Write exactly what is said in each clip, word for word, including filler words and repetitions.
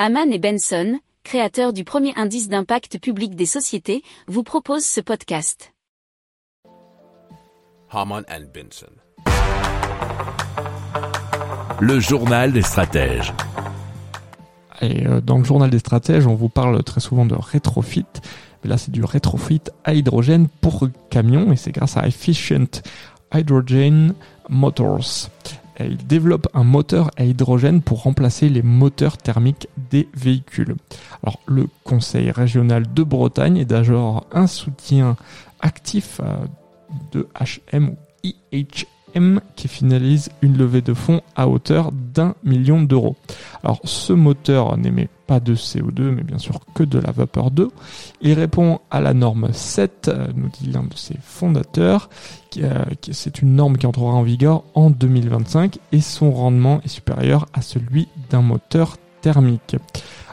Hamman et Benson, créateurs du premier indice d'impact public des sociétés, vous proposent ce podcast. Hamman et Benson. Le journal des stratèges. Et dans le journal des stratèges, on vous parle très souvent de rétrofit. Là, c'est du rétrofit à hydrogène pour camions et c'est grâce à Efficient Hydrogen Motors. Et il développe un moteur à hydrogène pour remplacer les moteurs thermiques des véhicules. Alors, le Conseil régional de Bretagne est d'ailleurs un soutien actif de H M ou I H M qui finalise une levée de fonds à hauteur d'un million d'euros. Alors, ce moteur n'émet pas de C O deux, mais bien sûr que de la vapeur d'eau. Il répond à la norme sept, nous dit l'un de ses fondateurs. Qui, euh, qui, c'est une norme qui entrera en vigueur en deux mille vingt-cinq et son rendement est supérieur à celui d'un moteur thermique.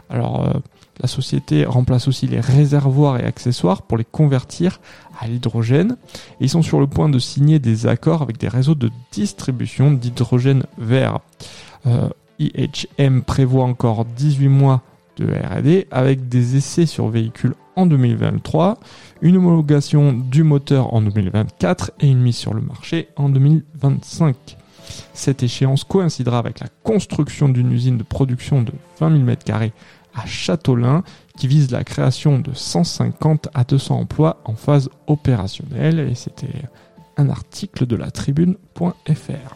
Alors, euh, la société remplace aussi les réservoirs et accessoires pour les convertir à l'hydrogène. Et ils sont sur le point de signer des accords avec des réseaux de distribution d'hydrogène vert. Euh, I H M prévoit encore dix-huit mois de R et D avec des essais sur véhicules en deux mille vingt-trois, une homologation du moteur en deux mille vingt-quatre et une mise sur le marché en deux mille vingt-cinq. Cette échéance coïncidera avec la construction d'une usine de production de vingt mille mètres carrés à Châteaulin qui vise la création de cent cinquante à deux cents emplois en phase opérationnelle. Et c'était un article de la Tribune point F R.